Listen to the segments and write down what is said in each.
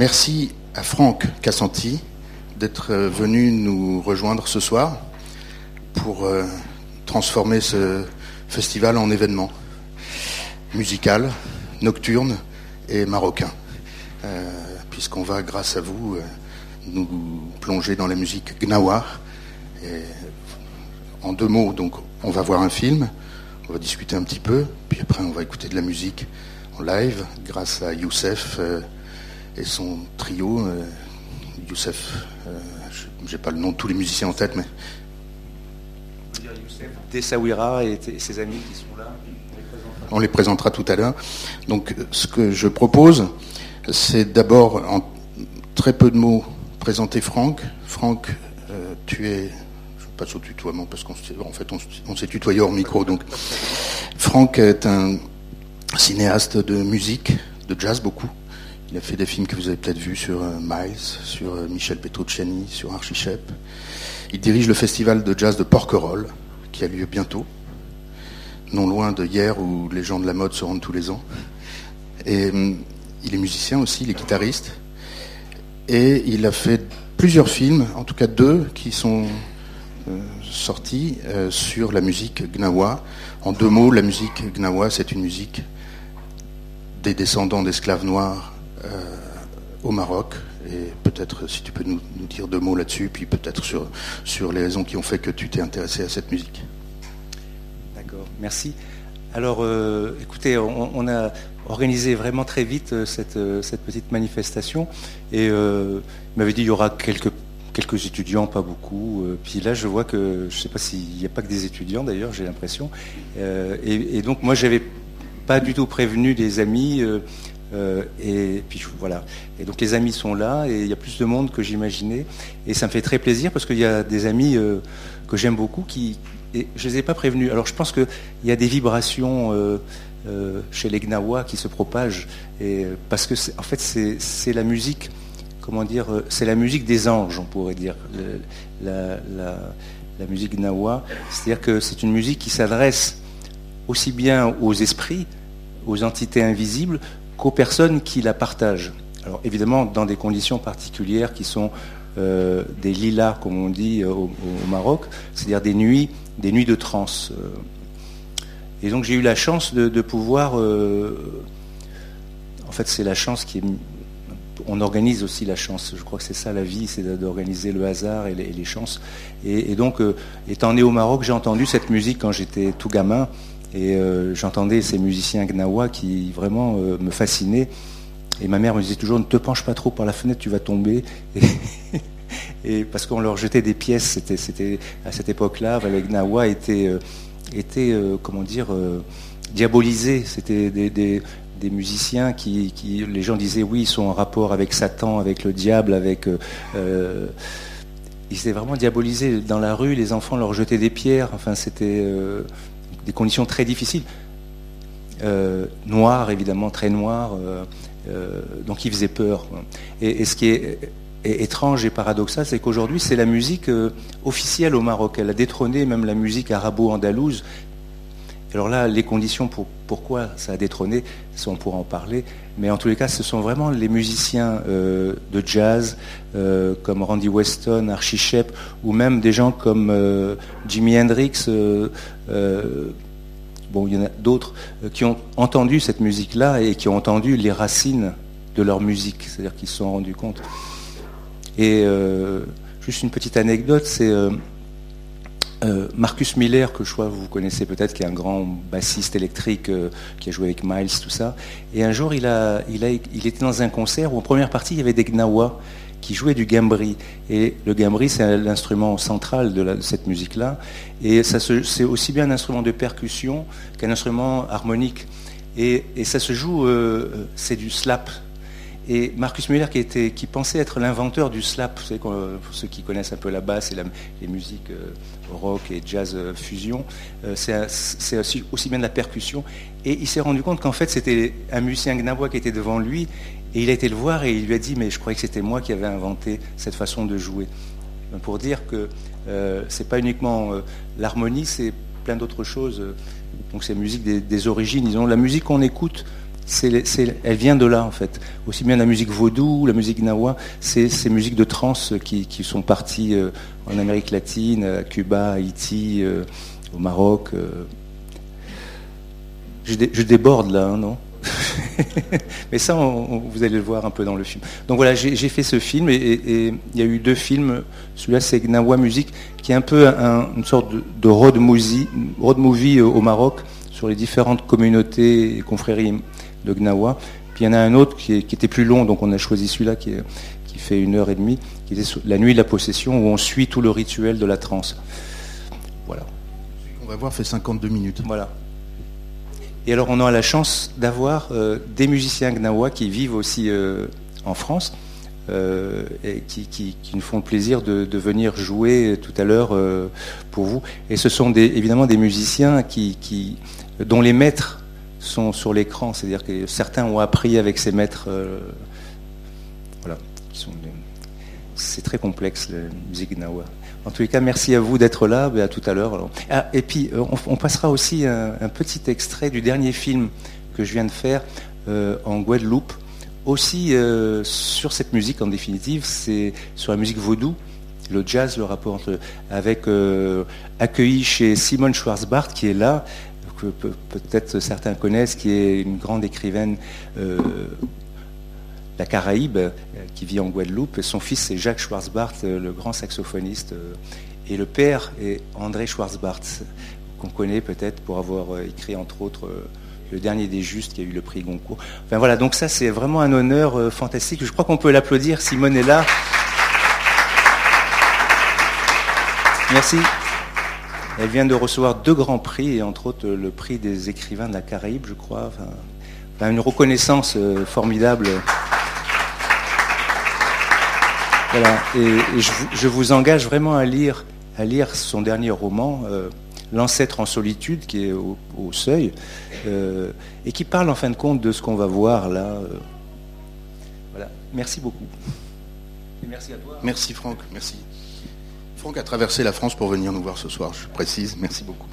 Merci à Franck Cassanti d'être venu nous rejoindre ce soir pour transformer ce festival en événement musical, nocturne et marocain, puisqu'on va, grâce à vous, nous plonger dans la musique Gnawa. Et en deux mots, donc, on va voir un film, on va discuter un petit peu, puis après on va écouter de la musique en live grâce à Youssef et son trio. Youssef, j'ai pas le nom de tous les musiciens en tête, mais d'Essaouira et ses amis qui sont là, on les présentera tout à l'heure. Donc ce que je propose, c'est d'abord en très peu de mots présenter Franck. Franck, tu es... Je passe au tutoiement parce qu'en fait on s'est tutoyé hors micro. Donc Franck est un cinéaste de musique, de jazz beaucoup. Il a fait des films que vous avez peut-être vus sur Miles, sur Michel Petrucciani, sur Archie Shepp. Il dirige le festival de jazz de Porquerolles, qui a lieu bientôt, non loin de hier où les gens de la mode se rendent tous les ans. Et il est musicien aussi, il est guitariste. Et il a fait plusieurs films, en tout cas deux, qui sont sortis sur la musique Gnawa. En deux mots, la musique Gnawa, c'est une musique des descendants d'esclaves noirs au Maroc. Et peut-être si tu peux nous dire deux mots là-dessus, puis peut-être sur les raisons qui ont fait que tu t'es intéressé à cette musique. D'accord, merci. Alors écoutez, on a organisé vraiment très vite cette petite manifestation et il m'avait dit il y aura quelques étudiants, pas beaucoup. Puis là je vois que, je ne sais pas s'il n'y a pas que des étudiants d'ailleurs, j'ai l'impression. Et donc moi j'avais pas du tout prévenu les amis. Et puis voilà. Et donc les amis sont là et il y a plus de monde que j'imaginais et ça me fait très plaisir parce qu'il y a des amis que j'aime beaucoup qui, et je les ai pas prévenus. Alors je pense qu'il y a des vibrations chez les Gnawa qui se propagent et parce que en fait c'est la musique, comment dire, c'est la musique des anges, on pourrait dire la musique Gnawa, c'est-à-dire que c'est une musique qui s'adresse aussi bien aux esprits, aux entités invisibles, qu'aux personnes qui la partagent. Alors évidemment dans des conditions particulières qui sont des lilas comme on dit au Maroc, c'est-à-dire des nuits de transe. Et donc j'ai eu la chance de pouvoir... en fait c'est la chance qui est... On organise aussi la chance, je crois que c'est ça la vie, c'est d'organiser le hasard et les chances. Et donc étant né au Maroc, j'ai entendu cette musique quand j'étais tout gamin. Et j'entendais ces musiciens Gnawa qui vraiment me fascinaient. Et ma mère me disait toujours, ne te penche pas trop par la fenêtre, tu vas tomber. Et parce qu'on leur jetait des pièces, c'était à cette époque-là, les Gnawa étaient comment dire, diabolisés. C'était des musiciens qui, les gens disaient, oui, ils sont en rapport avec Satan, avec le diable, avec... ils étaient vraiment diabolisés. Dans la rue, les enfants leur jetaient des pierres. Enfin, c'était... des conditions très difficiles, noires évidemment, très noires, donc ils faisaient peur. Et ce qui est étrange et paradoxal, c'est qu'aujourd'hui c'est la musique officielle au Maroc, elle a détrôné même la musique arabo-andalouse. Alors là, les conditions pourquoi ça a détrôné, on pourra en parler, mais en tous les cas, ce sont vraiment les musiciens de jazz, comme Randy Weston, Archie Shepp, ou même des gens comme Jimi Hendrix, bon, il y en a d'autres, qui ont entendu cette musique-là et qui ont entendu les racines de leur musique, c'est-à-dire qu'ils se sont rendus compte. Et juste une petite anecdote, c'est... Marcus Miller, que je crois que vous connaissez peut-être, qui est un grand bassiste électrique qui a joué avec Miles, tout ça. Et un jour, il était dans un concert où en première partie, il y avait des Gnawa qui jouaient du guembri. Et le guembri, c'est l'instrument central de cette musique-là. Et c'est aussi bien un instrument de percussion qu'un instrument harmonique. Et ça se joue, c'est du slap. Et Marcus Miller, qui pensait être l'inventeur du slap, vous savez, pour ceux qui connaissent un peu la basse et les musiques rock et jazz fusion, c'est aussi bien de la percussion. Et il s'est rendu compte qu'en fait, c'était un musicien Gnawa qui était devant lui, et il a été le voir et il lui a dit « Mais je croyais que c'était moi qui avais inventé cette façon de jouer. » Pour dire que c'est pas uniquement l'harmonie, c'est plein d'autres choses. Donc c'est la musique des origines. Disons, la musique qu'on écoute, elle vient de là en fait. Aussi bien la musique vaudou, la musique gnawa, c'est ces musiques de trance qui sont parties en Amérique latine, à Cuba, Haïti, au Maroc. Je déborde là, hein, non? Mais ça, vous allez le voir un peu dans le film. Donc voilà, j'ai fait ce film et il y a eu 2 films. Celui-là, c'est Gnawa Music, qui est un peu une sorte de road movie au Maroc sur les différentes communautés et confréries de Gnawa. Puis il y en a un autre qui était plus long, donc on a choisi celui-là qui fait 1h30, qui était La Nuit de la Possession, où on suit tout le rituel de la transe. Voilà. Celui qu'on va voir fait 52 minutes. Voilà. Et alors on a la chance d'avoir des musiciens gnawa qui vivent aussi en France et qui nous font le plaisir de venir jouer tout à l'heure pour vous. Et ce sont évidemment des musiciens dont les maîtres sont sur l'écran, c'est-à-dire que certains ont appris avec ces maîtres. Voilà, c'est très complexe la musique gnawa. En tous les cas, merci à vous d'être là, à tout à l'heure. Alors. Ah, et puis, on passera aussi un petit extrait du dernier film que je viens de faire en Guadeloupe, aussi sur cette musique en définitive, c'est sur la musique vaudou, le jazz, le rapport avec accueilli chez Simone Schwarzbart, qui est là, que peut-être certains connaissent, qui est une grande écrivaine la Caraïbe, qui vit en Guadeloupe, et son fils c'est Jacques Schwarzbart, le grand saxophoniste, et le père est André Schwarzbart, qu'on connaît peut-être pour avoir écrit entre autres Le Dernier des Justes, qui a eu le prix Goncourt. Enfin voilà, donc ça c'est vraiment un honneur fantastique, je crois qu'on peut l'applaudir, Simone est là. Merci. Elle vient de recevoir 2 grands prix, et entre autres le prix des écrivains de la Caraïbe, je crois, enfin, une reconnaissance formidable. Voilà, et je vous engage vraiment à lire son dernier roman, L'ancêtre en solitude, qui est au seuil, et qui parle en fin de compte de ce qu'on va voir là. Voilà, merci beaucoup. Et merci à toi. Merci Franck, merci. Franck a traversé la France pour venir nous voir ce soir, je précise, merci beaucoup.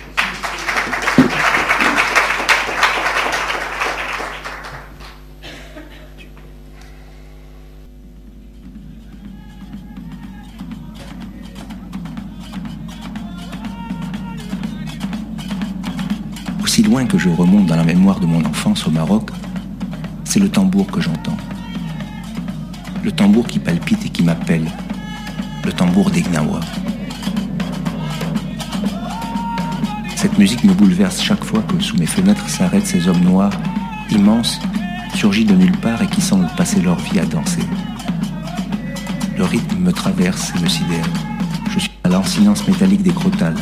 Si loin que je remonte dans la mémoire de mon enfance au Maroc, c'est le tambour que j'entends. Le tambour qui palpite et qui m'appelle. Le tambour des Gnawa. Cette musique me bouleverse chaque fois que sous mes fenêtres s'arrêtent ces hommes noirs, immenses, surgis de nulle part et qui semblent passer leur vie à danser. Le rythme me traverse et me sidère. Je suis à l'ensinence métallique des crotales.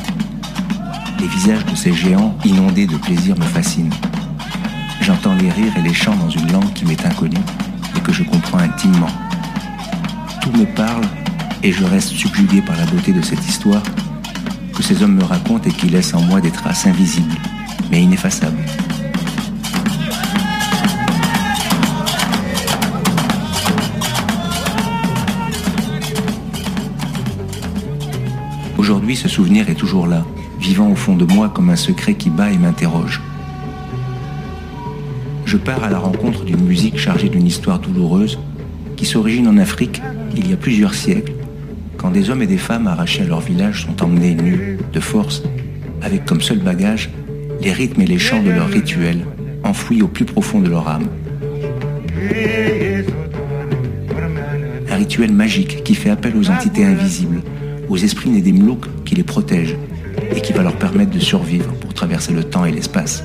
Les visages de ces géants inondés de plaisir me fascinent. J'entends les rires et les chants dans une langue qui m'est inconnue et que je comprends intimement. Tout me parle et je reste subjugué par la beauté de cette histoire que ces hommes me racontent et qui laisse en moi des traces invisibles mais ineffaçables. Aujourd'hui, ce souvenir est toujours là, vivant au fond de moi comme un secret qui bat et m'interroge. Je pars à la rencontre d'une musique chargée d'une histoire douloureuse qui s'origine en Afrique il y a plusieurs siècles, quand des hommes et des femmes arrachés à leur village sont emmenés nus, de force, avec comme seul bagage les rythmes et les chants de leur rituel, enfouis au plus profond de leur âme. Un rituel magique qui fait appel aux entités invisibles, aux esprits nés des Mlouks qui les protègent, et qui va leur permettre de survivre pour traverser le temps et l'espace.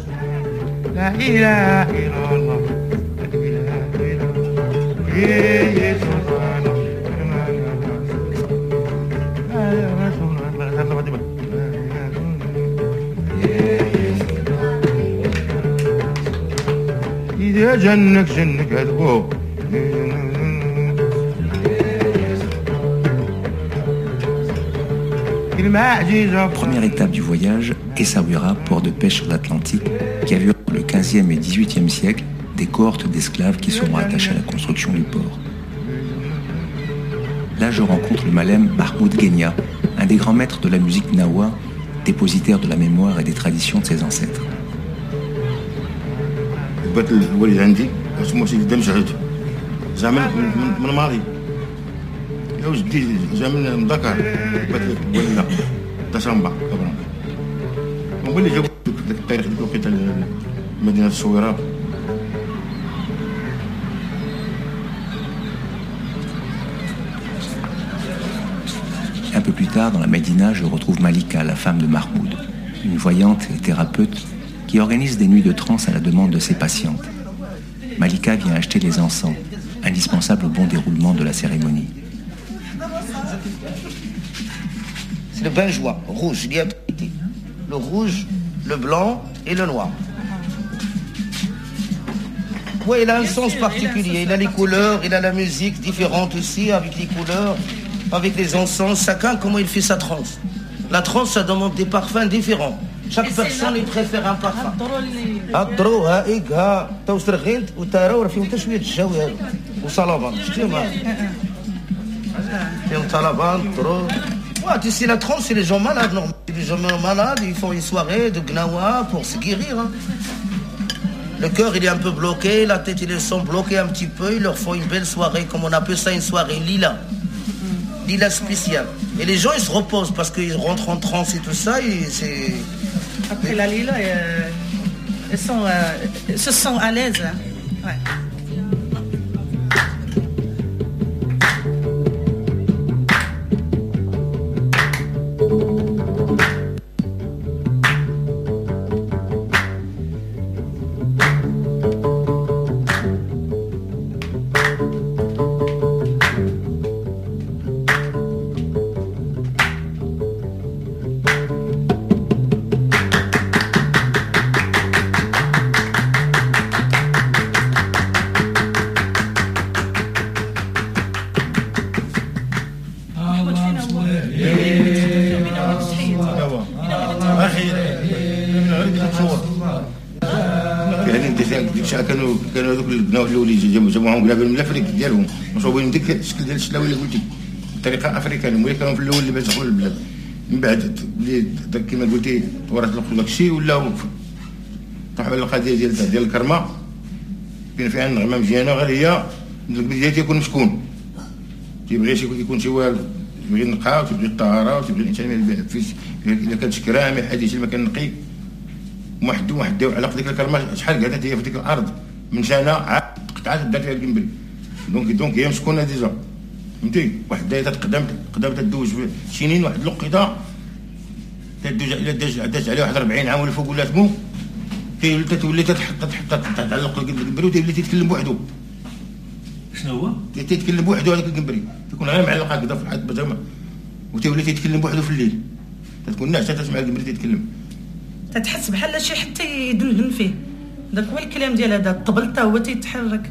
Première étape du voyage, Essaouira, port de pêche sur l'Atlantique, qui a vu entre le 15e et 18e siècle des cohortes d'esclaves qui seront attachés à la construction du port. Là, je rencontre le malem Mahmoud Ghenia, un des grands maîtres de la musique gnawa, dépositaire de la mémoire et des traditions de ses ancêtres. بات الوالد عندي اسمه سيدي دم شهد زعما من ماضي لو جدي زعما من ذكر بات الوالد تشامبا طبعا هو اللي جاب داك التاريخ ديك الوقيته مدينه الصويره Un peu plus tard, dans la Médina, je retrouve Malika, la femme de Mahmoud, une voyante et thérapeute qui organise des nuits de transe à la demande de ses patientes. Malika vient acheter les encens, indispensables au bon déroulement de la cérémonie. C'est le benjoin, rouge, il y a le rouge, le blanc et le noir. Oui, il a un sens particulier, il a les couleurs, il a la musique différente aussi avec les couleurs. Avec les encens, chacun, comment il fait sa transe. La transe, ça demande des parfums différents. Chaque personne, il préfère un parfum. Tu sais, la transe, c'est les gens malades. Non, les gens malades, ils font une soirée de Gnawa pour se guérir. Hein. Le cœur, il est un peu bloqué, la tête, ils sont bloqués un petit peu. Ils leur font une belle soirée, comme on appelle ça une soirée lila. Lila spécial. Et les gens, ils se reposent parce qu'ils rentrent en transe et tout ça. Et c'est... Après la lila, ils se sentent à l'aise. Hein. Ouais. كانوا هذوك البنات اللي جمعهم قلابين من الافريك ديالهم مصوبين بديك الشكل ديال الشلاوي اللي قلت لك بطريقه افريكان المهم كانوا في الاول اللي باش دخلوا البلاد من بعد اللي كما قلتي تورث لك داك الشيء ولا طاحوا على القضيه ديال الكرمه كاين فيها النغمه مزيانه غير هي البلاد تيكون مسكون تيبغي يكون شي والو تيبغي النقاء وتيبغي الطهاره وتيبغي الانسان الا كان شكرا ما حدش ما كنقي واحد داو على ديك الكرمه شحال قعدت هي في ديك الارض من سنه قطعات دات فيها القنبري دونك هي مسكونه ديجا فهمتي واحد دايره تقدمت تدوز سنين واحد الوقيته تدوز الى داز عليه واحد 40 عام ولا فوق ولا تمو تولي تتعلق القنبري وتولي تيتكلم بوحدو شنو هو تيتكلم بوحدو هذاك القنبري تكون غير معلقه هكذا في الحد بجمع وتولي تيتكلم بوحدو في الليل تكون ناعسه تسمع القنبري تيتكلم تتحس بحال شي حتى يدلهم فيه داك هو الكلام ديال هذا الطبل تا هو تيتحرك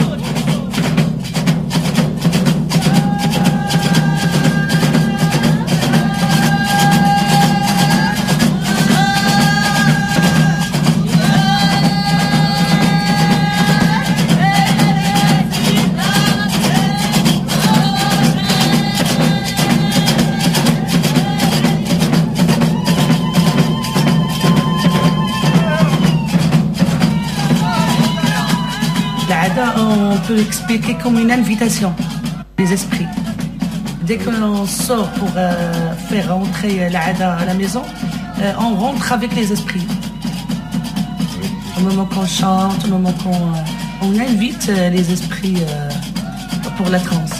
Je peux l'expliquer comme une invitation des esprits. Dès que l'on sort pour faire entrer l'Aada à la maison, on rentre avec les esprits. Au moment qu'on chante, au moment qu'on invite les esprits pour la transe.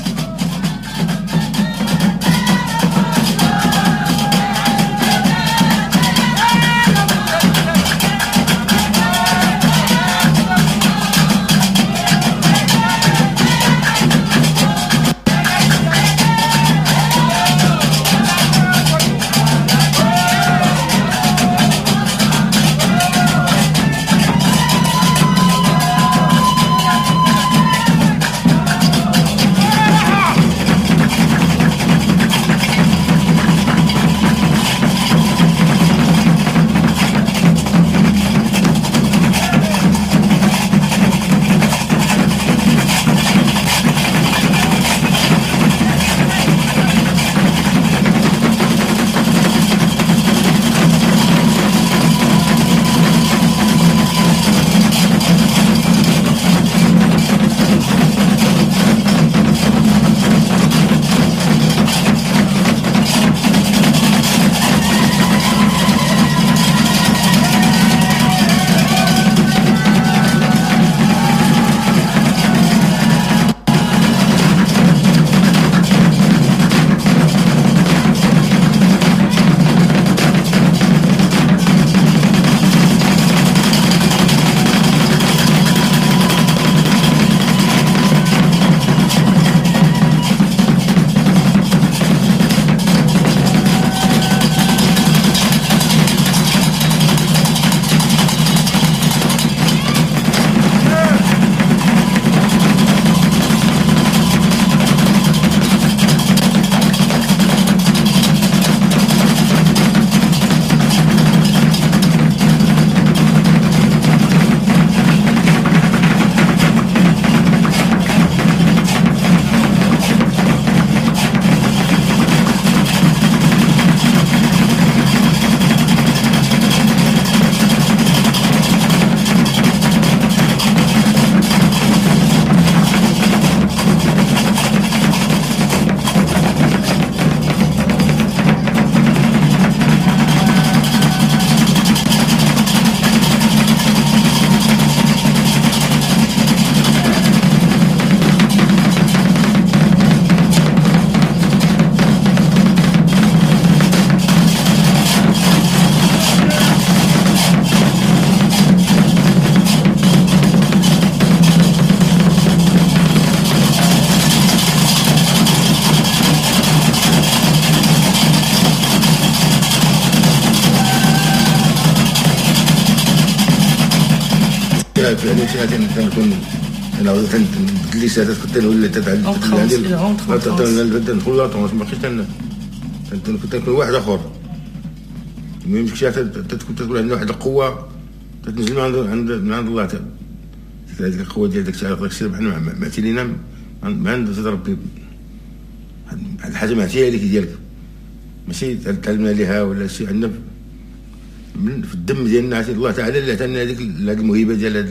في الدم ديالنا عطيت الله تعالى اللي عطانا هذيك الموهبه ديال هذا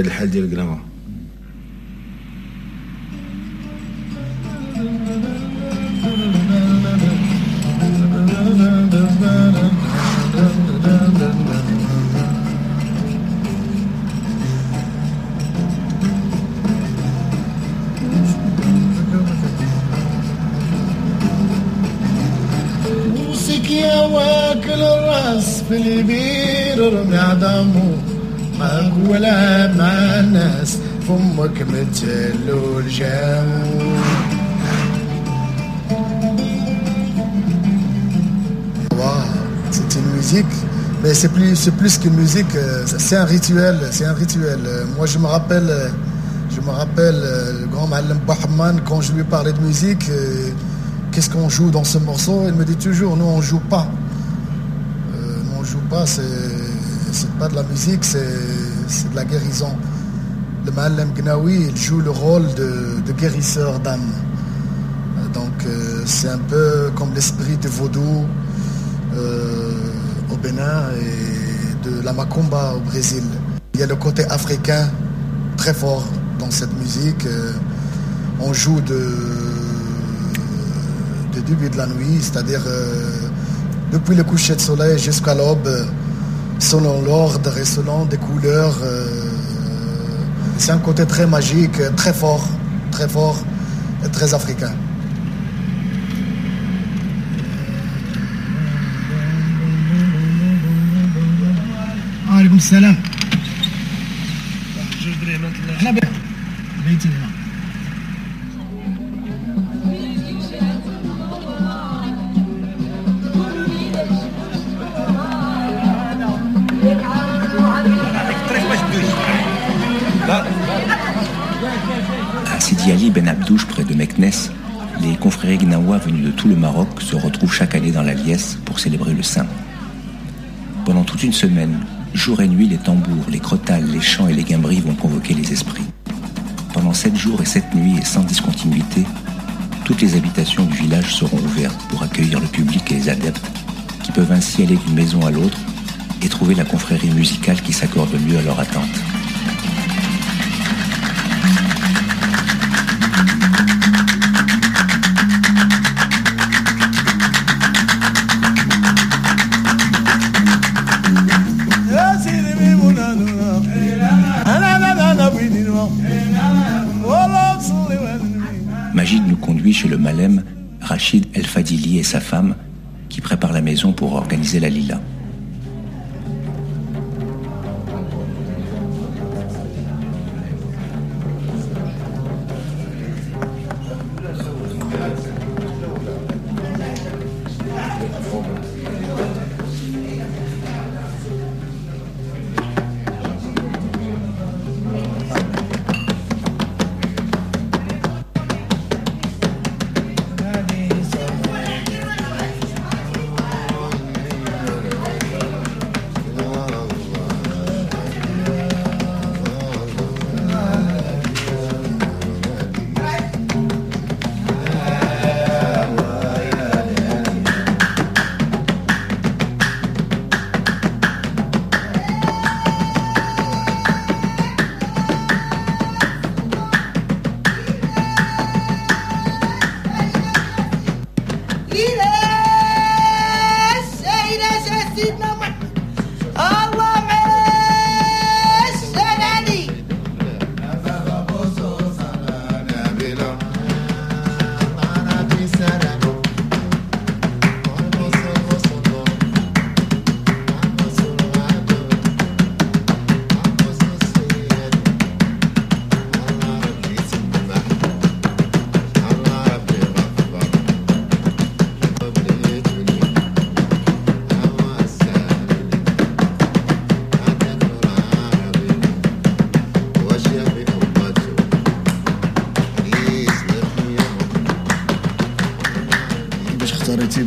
الحال ديال القناوه. في البير رمي عظمه ما نقولها مع الناس فمك متلو الجامو واو c'est une musique mais c'est plus qu'une musique c'est un rituel moi je me rappelle le grand Ma'allem Bahman quand je lui parlais de musique qu'est-ce qu'on joue dans ce morceau il me dit toujours nous on joue pas, c'est pas de la musique, c'est de la guérison. Le Ma'allem Gnawi, il joue le rôle de guérisseur d'âme. Donc c'est un peu comme l'esprit de vaudou au Bénin et de la macumba au Brésil. Il y a le côté africain très fort dans cette musique. On joue de début de la nuit, c'est-à-dire... Depuis le coucher de soleil jusqu'à l'aube, selon l'ordre et selon des couleurs, c'est un côté très magique, très fort et très africain. Alaykoum salam. Ben Abdouche, près de Meknès, les confréries Gnawa venus de tout le Maroc se retrouvent chaque année dans la liesse pour célébrer le saint. Pendant toute une semaine, jour et nuit, les tambours, les crotales, les chants et les guembris vont convoquer les esprits. Pendant 7 jours et 7 nuits et sans discontinuité, toutes les habitations du village seront ouvertes pour accueillir le public et les adeptes qui peuvent ainsi aller d'une maison à l'autre et trouver la confrérie musicale qui s'accorde le mieux à leur attente. Chez le Malem, Rachid El Fadili et sa femme qui préparent la maison pour organiser la lila.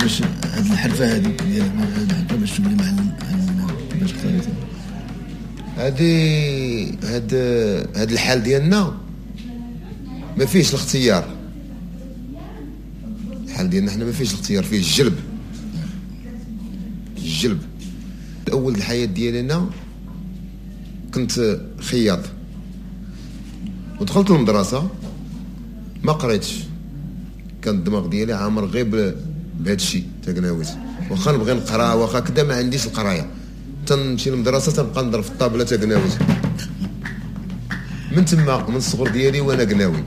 باش هذه الحرفه هذه ديال الحرفه باش تولي معلم باش اختاريتها هذا الحال ديالنا ما فيهش الاختيار. الحال ديالنا حنا ما فيهش الاختيار، فيه الجلب. اول الحياه ديالنا كنت خياط ودخلت المدرسه ما قريتش، كان الدماغ ديالي عامر غير بهذا الشيء تاع قناويت، واخا نبغي نقرا واخا كذا ما عنديش القرايه، تنمشي للمدرسه تنبقى نضرب في الطابله تاع قناويت. من تما من الصغر ديالي وانا قناوي،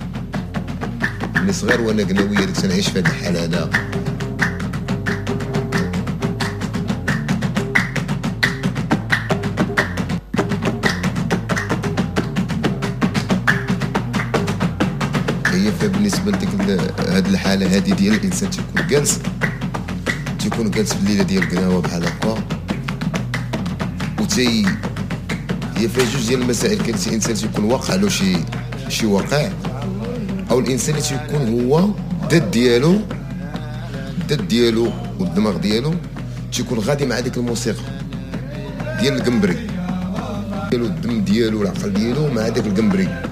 من صغير وانا قناوي اللي تنعيش في هذا الحال هذا. بالنسبه لديك هذه الحاله هذه ديال الانسان تيكون جالس في الليله ديال قناوه بحال هكا، وتي هي فيها جوج ديال المسائل. كاين شي انسان تيكون واقع له شي واقع، او الانسان اللي تيكون هو الدد ديالو والدماغ ديالو تيكون غادي مع ديك الموسيقى ديال القنبري ديالو، الدم ديالو العقل ديالو مع داك القنبري،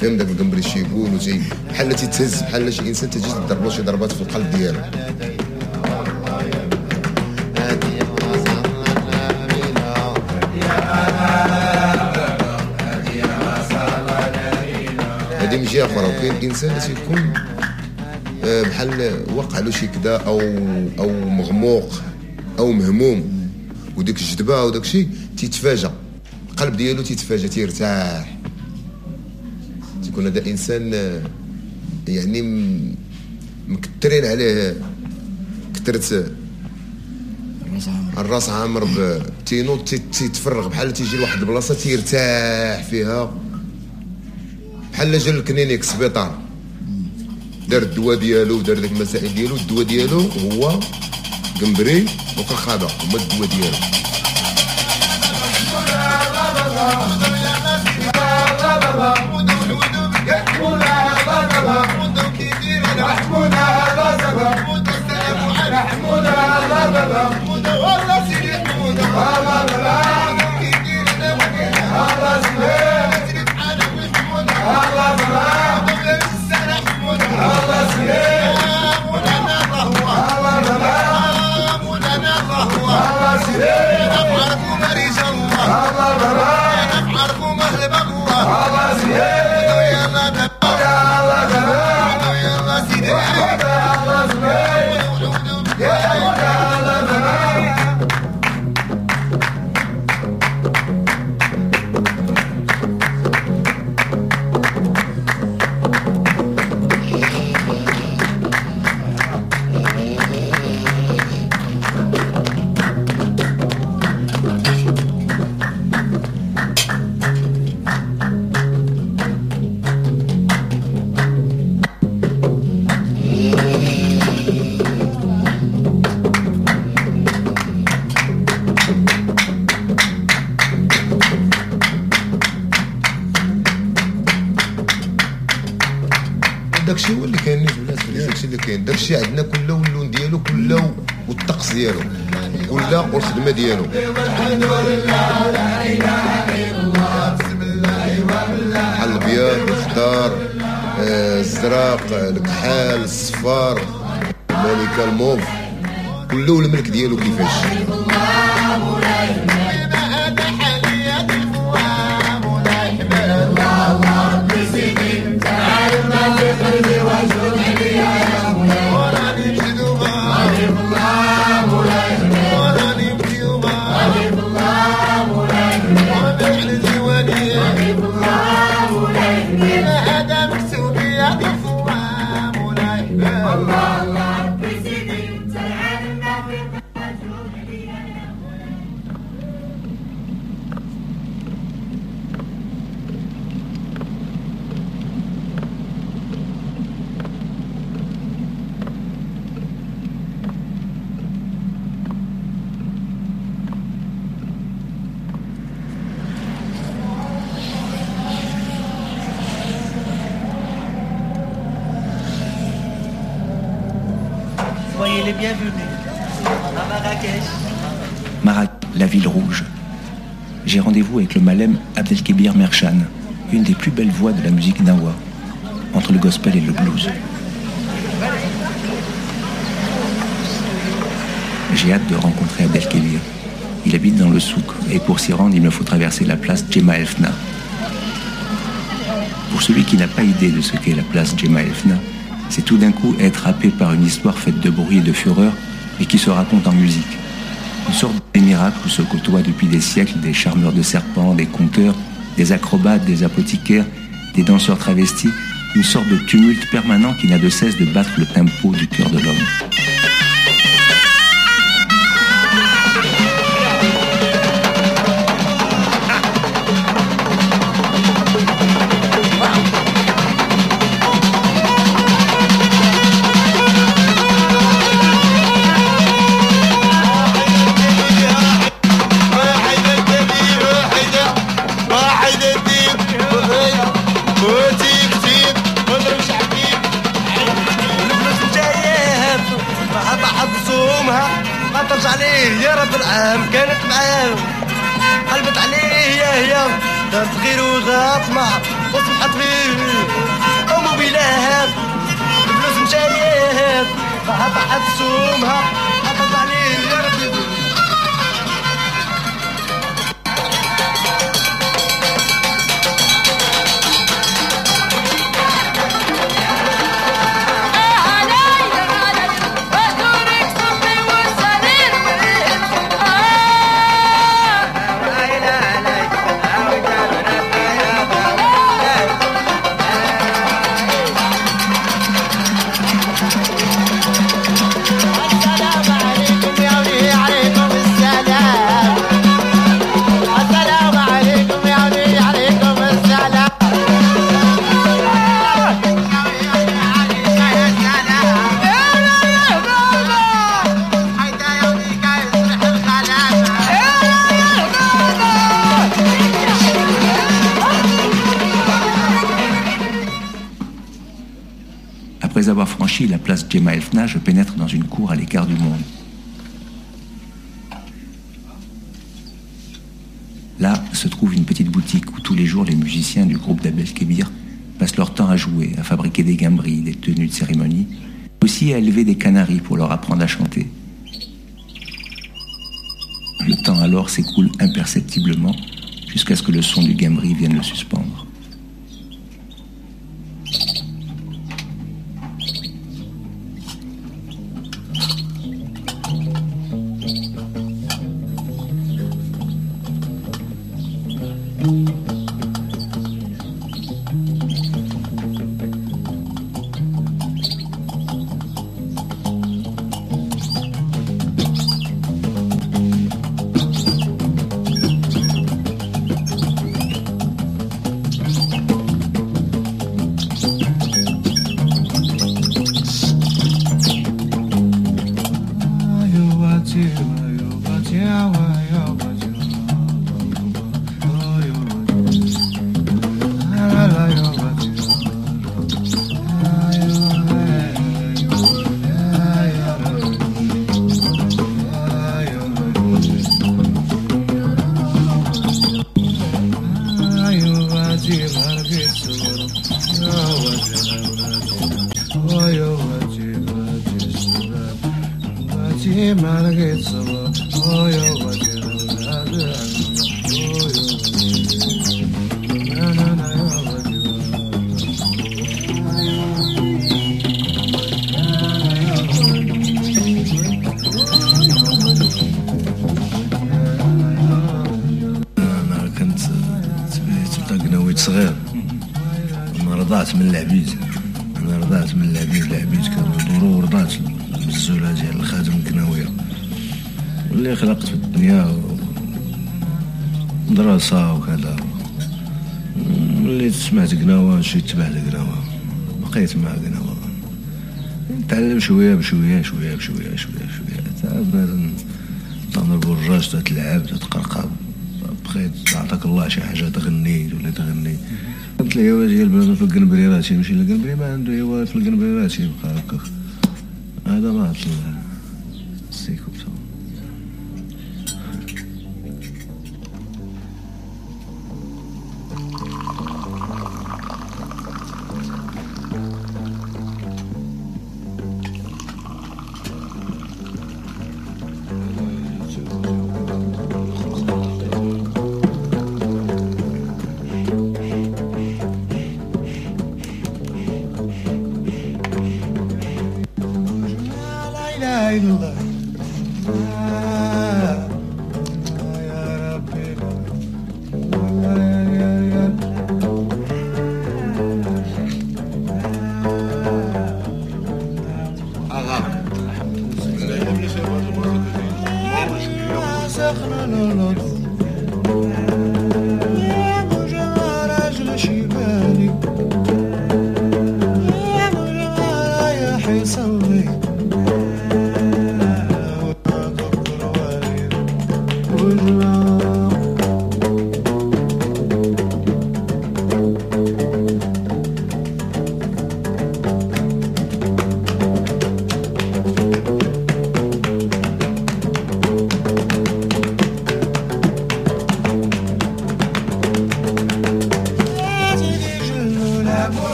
فهم داك القنبري شي يقول وشي بحال تيتهز، بحال شي انسان تجي تضربو شي ضربات في القلب ديالو. هادي من جهه اخرى، وكاين الانسان اللي تيكون بحال وقع له شي كدا او مغموق او مهموم، وديك الجذبه وداك الشيء تيتفاجا، القلب ديالو تيتفاجا تيرتاح. كون هذا انسان يعني مكثرين عليه كثرت الراس عامر بتينو تيتفرغ، بحال تيجي لواحد البلاصه تيرتاح فيها، بحال جا للكلينيك السبيطار دار الدواء ديالو ودار ديك المسائل ديالو. الدواء ديالو هو قنبري وقرخاده، هما الدواء ديالو. داكشي عندنا كله واللون ديالو كله والطقس ديالو كله والخدمه ديالو. بحال الابيض الخضار الزراق الكحال الصفار مالكا الموف كله الملك ديالو كيفاش. les bienvenus à Marrakech. La ville rouge. J'ai rendez-vous avec le malem Abdelkébir Merchan, une des plus belles voix de la musique gnawa, entre le gospel et le blues. J'ai hâte de rencontrer Abdelkébir. Il habite dans le souk et pour s'y rendre, il me faut traverser la place Jemaa el-Fna. Pour celui qui n'a pas idée de ce qu'est la place Jemaa el-Fna, c'est tout d'un coup être happé par une histoire faite de bruit et de fureur et qui se raconte en musique. Une sorte de miracle où se côtoient depuis des siècles des charmeurs de serpents, des conteurs, des acrobates, des apothicaires, des danseurs travestis, une sorte de tumulte permanent qui n'a de cesse de battre le tempo du cœur de l'homme. Après avoir franchi la place Jemaa el-Fna, je pénètre dans une cour à l'écart du monde. Là se trouve une petite boutique où tous les jours les musiciens du groupe d'Abdelkébir passent leur temps à jouer, à fabriquer des guembris, des tenues de cérémonie, aussi à élever des canaris pour leur apprendre à chanter. Le temps alors s'écoule imperceptiblement jusqu'à ce que le son du guembri vienne le suspendre.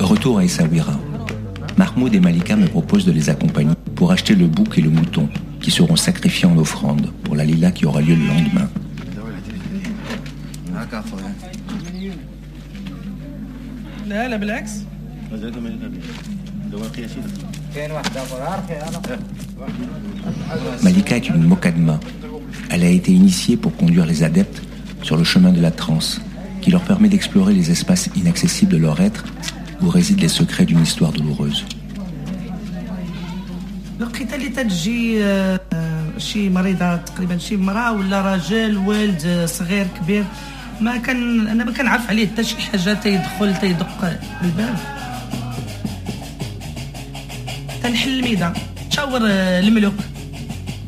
Retour à Essaouira. Mahmoud et Malika me proposent de les accompagner pour acheter le bouc et le mouton qui seront sacrifiés en offrande pour la lila qui aura lieu le lendemain. Malika est une mokadma. Elle a été initiée pour conduire les adeptes sur le chemin de la transe, qui leur permet d'explorer les espaces inaccessibles de leur être où résident les secrets d'une histoire douloureuse.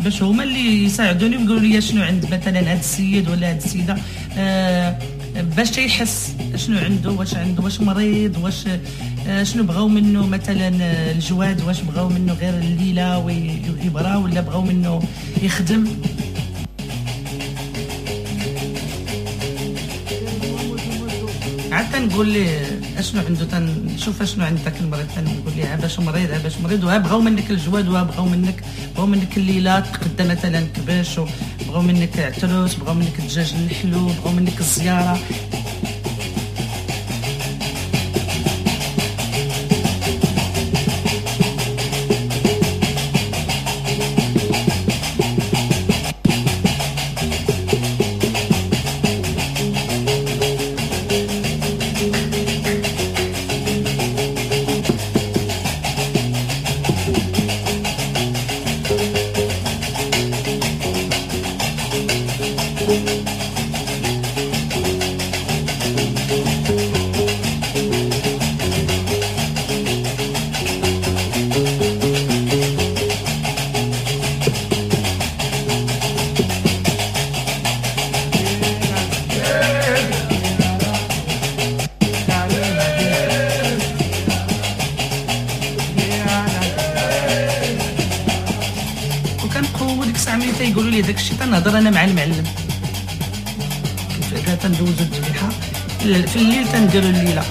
باش هما اللي يساعدوني ويقولوا لي شنو عند مثلا هذا السيد ولا هذه السيده باش تيحس شنو عنده واش مريض واش شنو بغاو منه مثلا الجواد واش بغاو منه غير الليله ويبرا ولا بغاو منه يخدم عاد تنقول ليه اشنو عنده تنشوف اشنو عندك المريض تنقول ليها باش مريض وها بغاو منك الجواد وها بغاو منك الليله تقدم مثلا كباش بغاو منك عتروس بغاو منك الدجاج الحلو بغاو منك الزياره نهضر انا مع المعلم كيفاش تندوزو الذبيحه في الليل تنديروا الليله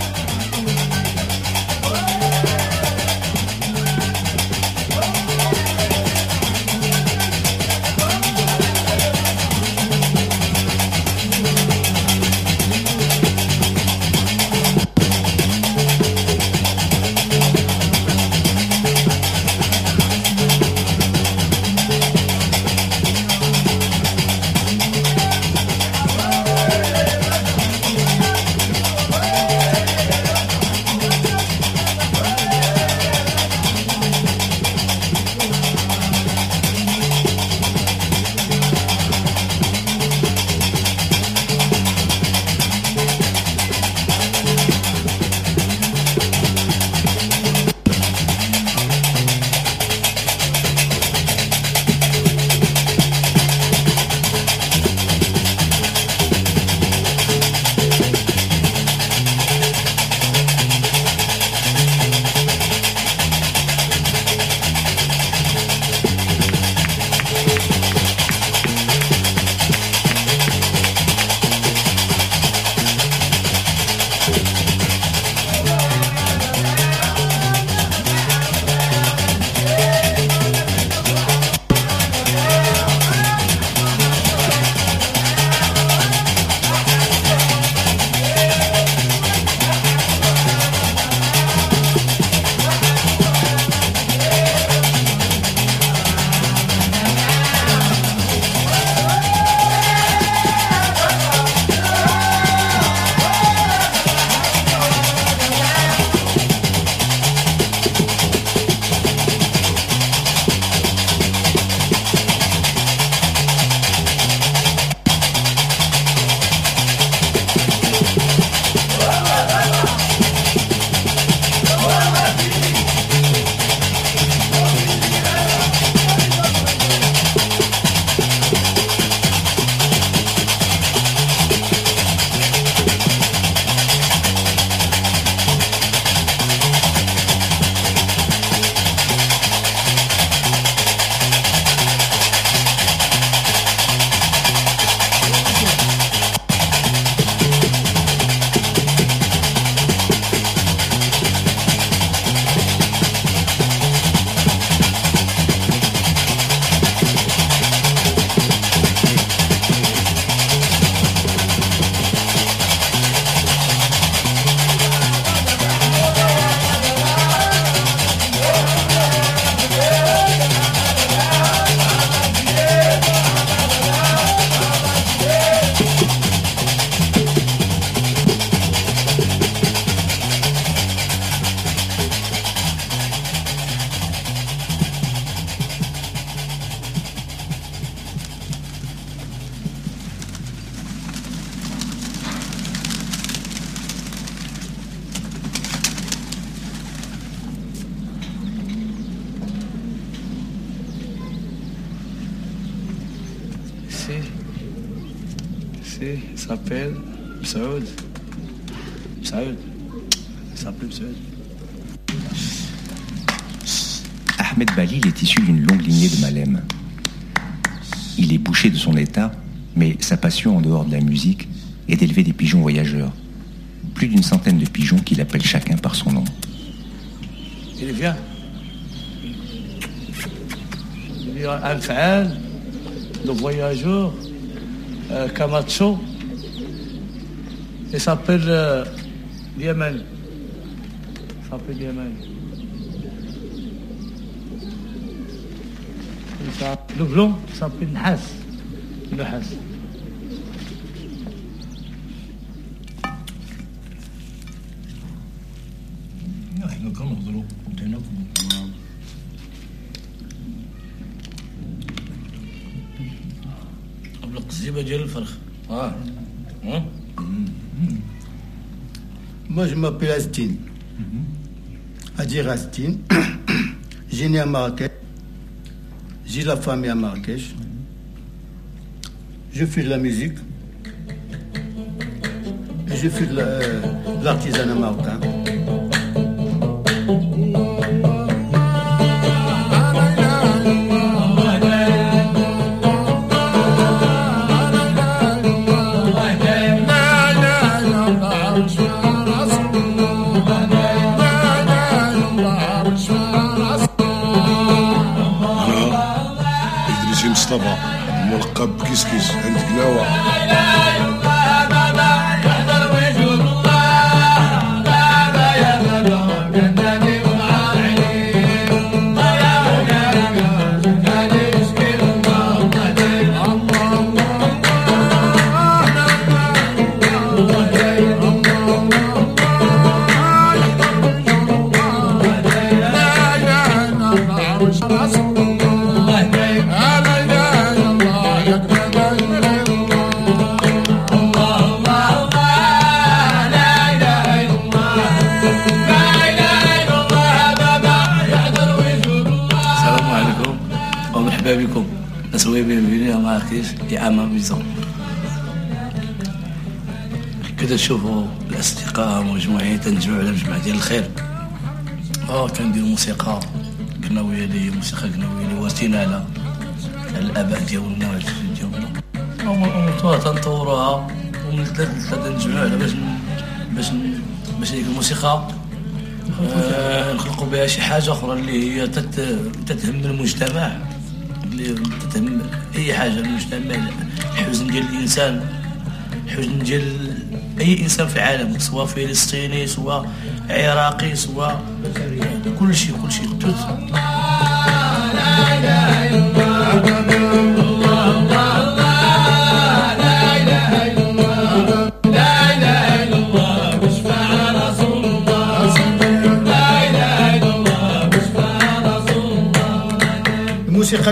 ici, il s'appelle Psaoud. Psaoud. Il s'appelle Psaoud. Ahmed Balil est issu d'une longue lignée de malems. Il est bouché de son état, mais sa passion en dehors de la musique est d'élever des pigeons voyageurs. Plus d'une centaine de pigeons qu'il appelle chacun par son nom. Il vient. Il y a Al-Fa'al, le voyageur, Camacho. Il s'appelle Yémen. Il s'appelle Yémen. Le blanc s'appelle Nhass. Nhass. Moi je m'appelle Astine. Adir Astine. J'ai né à Marrakech. J'ai la famille à Marrakech. Je fais de la musique. Et je fais de l'artisanat marocain. ملقب كيسكيس عند جناوة et à ma maison. كده تشوفوا الأصدقاء مجموعين تنجمعوا على مجموعة ديال الخير. كنديروا موسيقى قناوية لي موسيقى قناوية لي واتينا على الآباء ديالنا وعلى الجد ديالنا. ومطورة تنطوروها ومن ثلاثة تنجمعوا على باش ديك الموسيقى نخلقوا بها شي حاجة أخرى اللي هي تتهم المجتمع. تتهم اي حاجه المجتمع الحزن ديال الانسان الحزن ديال اي انسان في العالم سواء فلسطيني سواء عراقي سواء كل شيء الموسيقى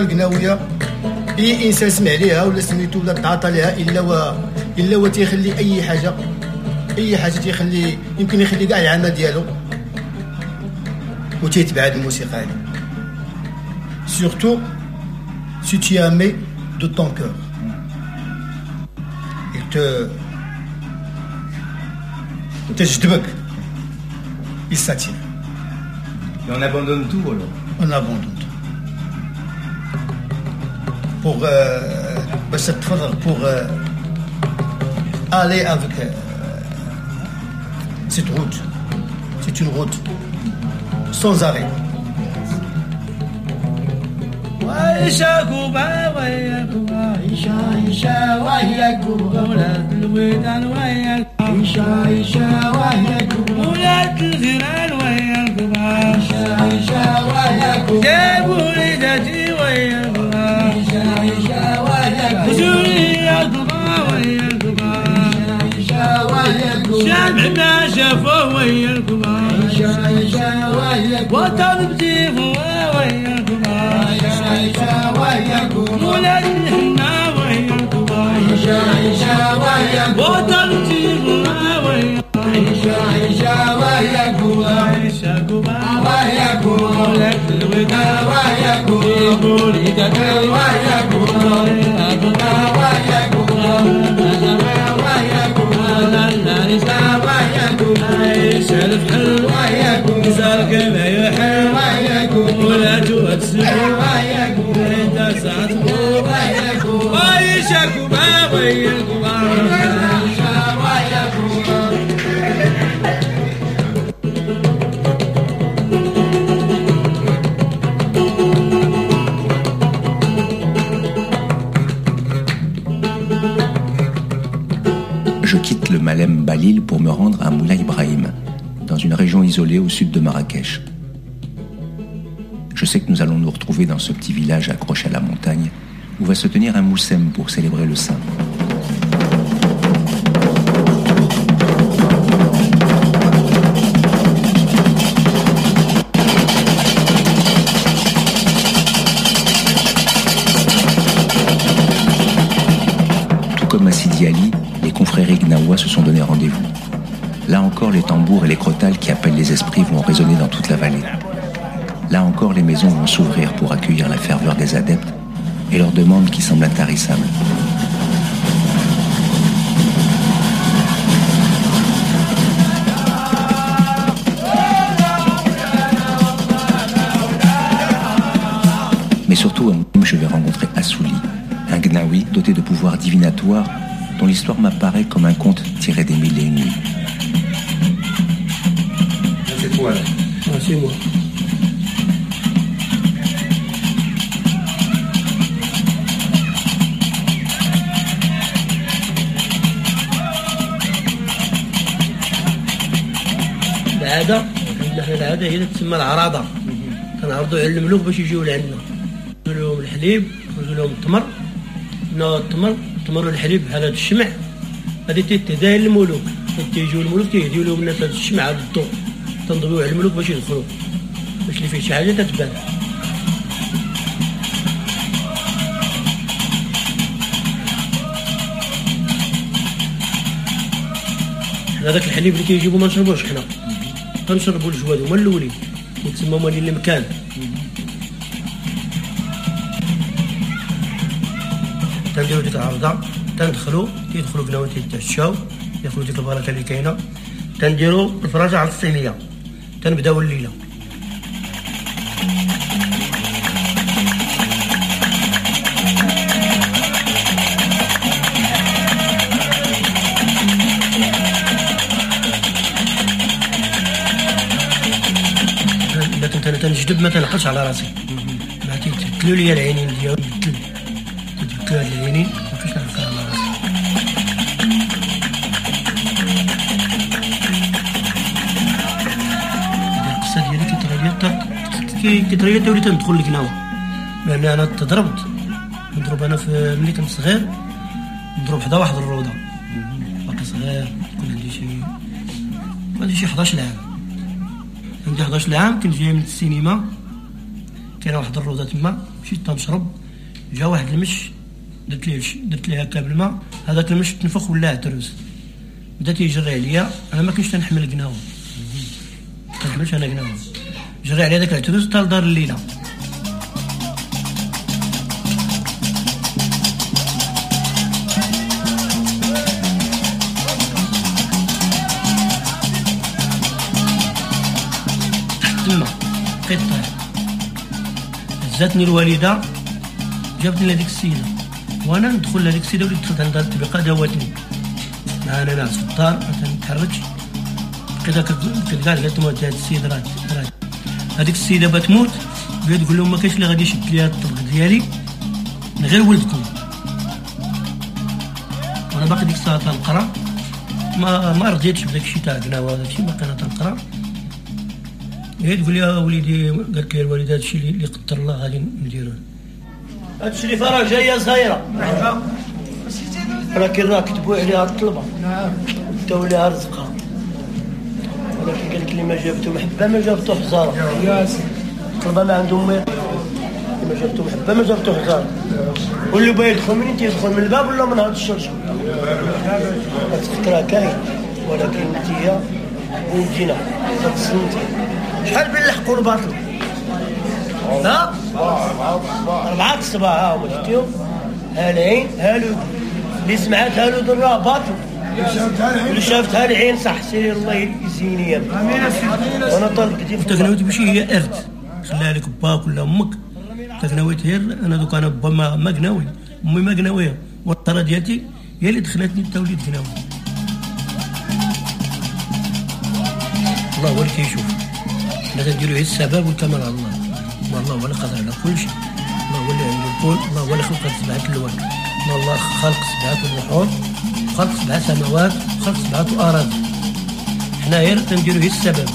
القناوية أي إنسان سمع ليها ولا سميتو ولا تعاطى ليها إلا و تيخلي أي حاجة تيخلي يمكن يخلي كاع العمل ديالو و تيتبع هاد الموسيقى هادي surtout si tu aimes de ton cœur تجذبك il s'attire et on abandonne tout alors on abandonne tout pour aller avec cette route. C'est une route sans arrêt. شبنا شافوا ويا الكبار عيشا ويا وطن بجيبوا ويا الكبار عيشا ويا ولاد الهنا ويا الكبار عيشا ويا وطن بجيبوا ويا عيشا ويا الكبار عيشا ويا ولاد الهنا ويا الكبار ولاد الهنا ويا الكبار Je quitte le Malem Balil pour me rendre à Moula Ibrahim, dans une région isolée au sud de Marrakech. Je sais que nous allons nous retrouver dans ce petit village accroché à la montagne où va se tenir un moussem pour célébrer le saint. Tout comme à Sidi Ali, les confréries Gnawa se sont donné rendez-vous. Là encore, les tambours et les crotales qui appellent les esprits vont résonner dans toute la vallée. Là encore, les maisons vont s'ouvrir pour accueillir la ferveur des adeptes et leurs demandes qui semblent intarissables. Mais surtout, à Moum, je vais rencontrer Assouli, un Gnawi doté de pouvoirs divinatoires dont l'histoire m'apparaît comme un conte tiré des mille et une nuits. C'est toi, là. Ah, c'est moi. العاده نحن العاده هي تسمى العراضه كنعرضوا على الملوك باش يجيو لعندنا نقول لهم الحليب نقول لهم التمر نو التمر والحليب بحال هاد الشمع هادي تيتهدى للملوك تيجيو الملوك تيهديو لهم الناس هاد الشمع هاد الضو تنضويو على الملوك باش يدخلوا باش اللي فيه شي حاجه تتبان حنا داك الحليب اللي كيجيبو ما نشربوش حنا كنشربوا الجواد هما الاولين وتسمى هما ديال المكان تنديروا ديك العرضه تندخلوا قناوات يتعشاو ياكلوا ديك البركه اللي كاينه تنديروا الفراجه على الصينيه تنبداو الليله تنجذب ما تنحلش على راسي ما تيتبدلوا لي العينين ديالي تبدلوا هاد العينين ما كاينش نحلك على راسي القصه ديالي كيتغير تولي تندخل لكناوه لان انا تضربت نضرب انا في ملي كنت صغير نضرب حدا واحد الروضه باقي صغير كنت عندي شي 11 عام عندي 11 عام كنت جاي من السينما كاينه واحد الروضه تما مشيت تنشرب جا واحد المش درت ليه هكا بالماء هذاك المش تنفخ ولا عترس بدا تيجري عليا انا ما كنتش تنحمل قناوه كنحملش انا قناوه جري عليا داك العترس حتى لدار الليله جاتني الوالده جابتني لهذيك السيده وانا ندخل لهذيك السيده اللي دخلت عندها الطبقه داواتني انا ناس في الدار ما كنتحركش بقيت كتقال قالت لهم هاد السيده راه هذيك السيده بتموت بغيت تقول لهم ما كاينش اللي غادي يشد ليا الطبق ديالي غير ولدكم وانا باقي ديك الساعه تنقرا ما رضيتش بداك الشيء تاع قناوه هذا الشيء باقي انا تنقرا هي تقول لي وليدي قالت لي الوالده هادشي اللي قدر الله غادي نديروه هادشي اللي فراه جايه صغيره مرحبا ولكن راه كتبوا عليها الطلبه نعم داو ليها رزقها ولكن قالت لي ما جابتو محبه ما جابتو حزاره يا سي الطلبه ما عندهم ما جابتو محبه ما جابتو حزاره واللي بغى يدخل منين تيدخل من الباب ولا من هاد الشرشه الفكره كاين ولكن انتيا ممكنه تصنتي شحال بين الحق والباطل ها 4 الصباح ها هما شفتيهم ها العين ها الود اللي سمعتها الود راه باطل اللي شافتها العين صح سير الله يزيني امين امين وانا طالب كتير في التغنوت ماشي هي ارث صلى عليك باك ولا امك تقناويت هي انا دوك انا بابا ما قناوي امي ما قناويه والطره ديالتي هي اللي دخلتني التوليد قناوي الله هو اللي كيشوف حنا كنديرو غير السبب والكمال على الله والله هو اللي قادر على كل شيء الله هو اللي عنده الكل الله هو اللي خلق سبعه الكون الله خلق سبعه البحور خلق سبعه سماوات خلق سبعه اراضي حنا غير كنديرو غير السبب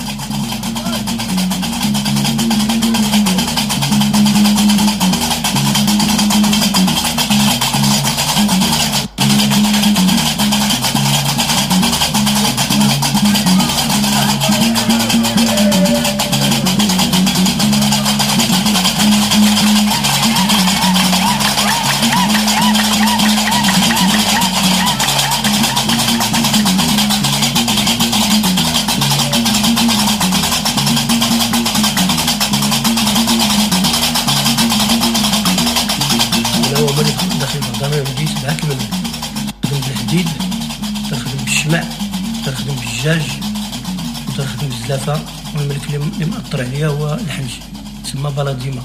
اللي هو الحنج تسمى بلاديما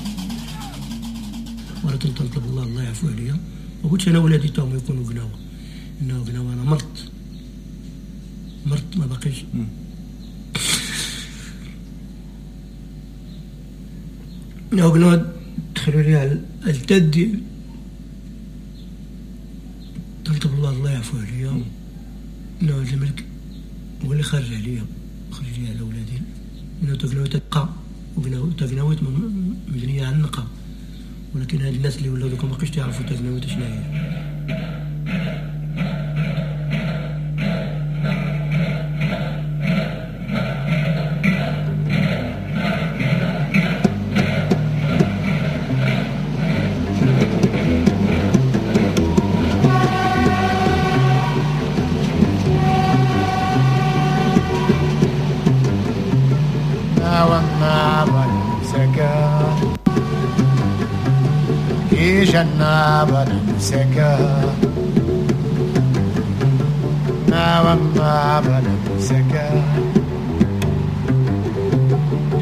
ولكن تنطلب الله الله يعفو عليا ما قلتش انا ولادي تاهم يكونوا قناوه انه قناوه انا مرت ما باقيش انه قناوه دخلوا لي على التد تنطلب الله الله يعفو عليا انه هذا الملك هو اللي خرج عليا خرج لي على ولادي انه تقناوت القا وتقناوت مبنيه على النقا ولكن هاد الناس اللي ولاو دوك ما بقاوش يعرفوا التقناوت شنو هي Jannaba nseka Nawamaba nseka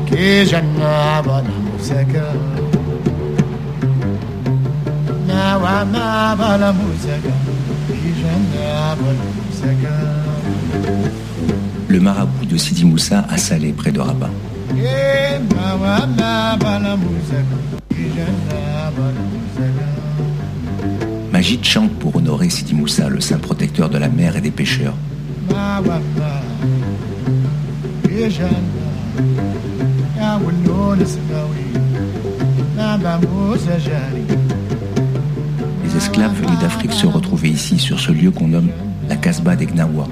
Ki jannaba nseka Nawamaba nseka Ki jannaba nseka Le marabout de Sidi Moussa à Salé près de Rabat. Majid chante pour honorer Sidi Moussa, le saint protecteur de la mer et des pêcheurs. Les esclaves venus d'Afrique se retrouvaient ici, sur ce lieu qu'on nomme la casbah des Gnawa.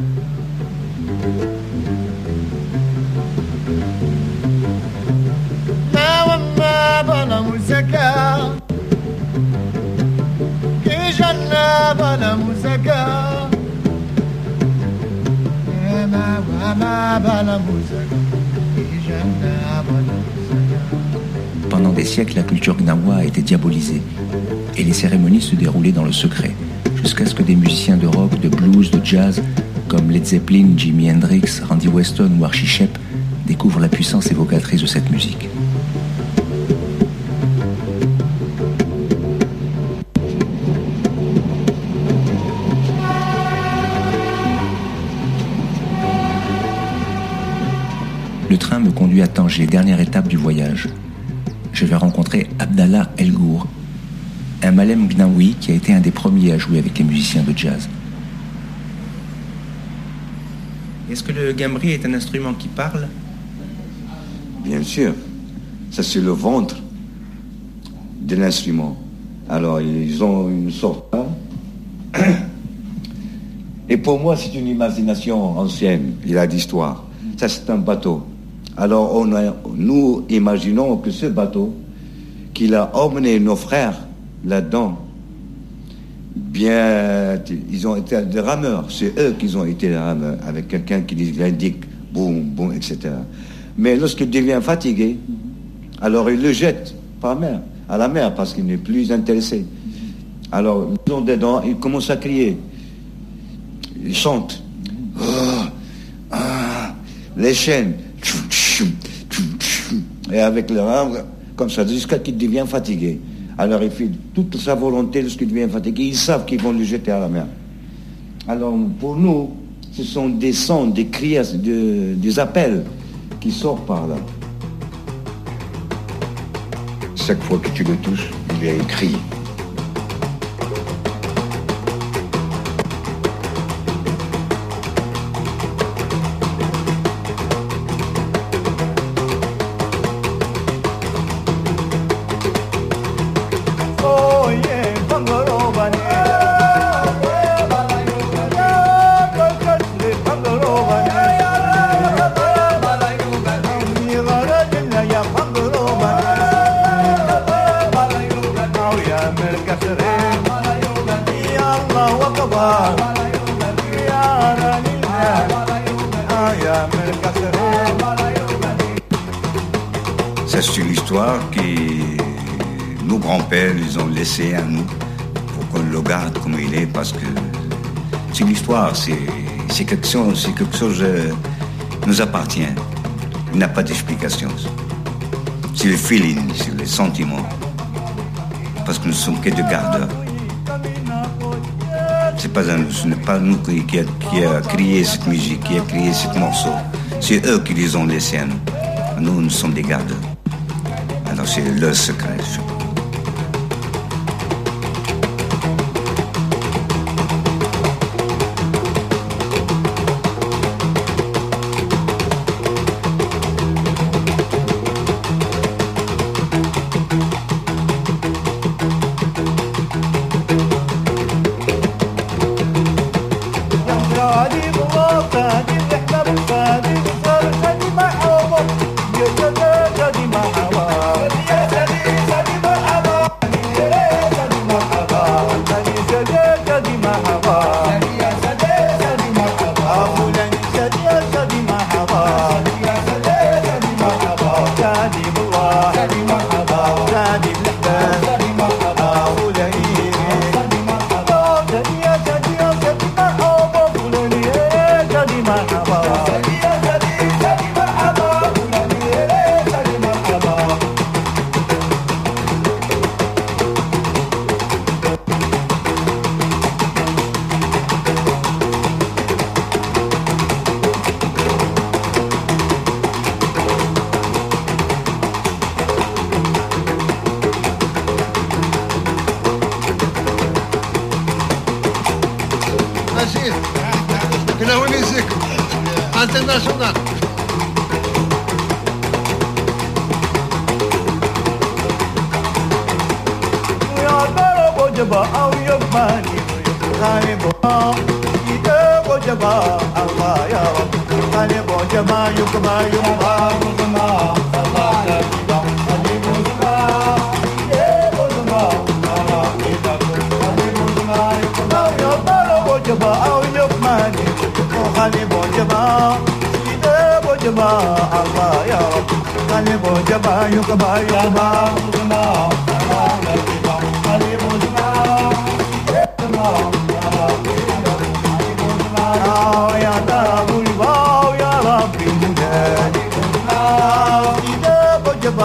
Pendant des siècles, la culture gnawa a été diabolisée et les cérémonies se déroulaient dans le secret, jusqu'à ce que des musiciens de rock, de blues, de jazz, comme Led Zeppelin, Jimi Hendrix, Randy Weston ou Archie Shepp, découvrent la puissance évocatrice de cette musique. Le train me conduit à Tanger, dernière étape du voyage. Je vais rencontrer Abdallah El Gour, un malem gnawi qui a été un des premiers à jouer avec les musiciens de jazz. Est-ce que le guembri est un instrument qui parle ? Bien sûr. Ça, c'est le ventre de l'instrument. Alors, ils ont une sorte... Et pour moi, c'est une imagination ancienne. Il a d'histoire. Ça, c'est un bateau. Alors, nous imaginons que ce bateau qu'il a emmené nos frères là-dedans, bien, ils ont été des rameurs. C'est eux qui ont été des rameurs, avec quelqu'un qui l'indique, boum, boum, etc. Mais lorsqu'il devient fatigué, alors il le jette à la mer, parce qu'il n'est plus intéressé. Alors, ils sont dedans, ils commencent à crier. Ils chantent. Les chaînes. Et avec le rame, comme ça, jusqu'à qu'il devient fatigué. Alors il fait toute sa volonté lorsqu'il devient fatigué. Ils savent qu'ils vont le jeter à la mer. Alors pour nous, ce sont des sons, des cris, des appels qui sortent par là. Chaque fois que tu le touches, il y a un cri. C'est à nous pour qu'on le garde comme il est, parce que c'est l'histoire, c'est quelque chose nous appartient. Il n'a pas d'explication. C'est le feeling, c'est le sentiment, parce que nous ne sommes que des gardeurs. C'est pas nous, ce n'est pas nous qui a créé cette musique, qui a créé ce morceau. C'est eux qui les ont laissés à nous. Nous, nous sommes des gardeurs. Alors c'est leur secret.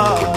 Bye.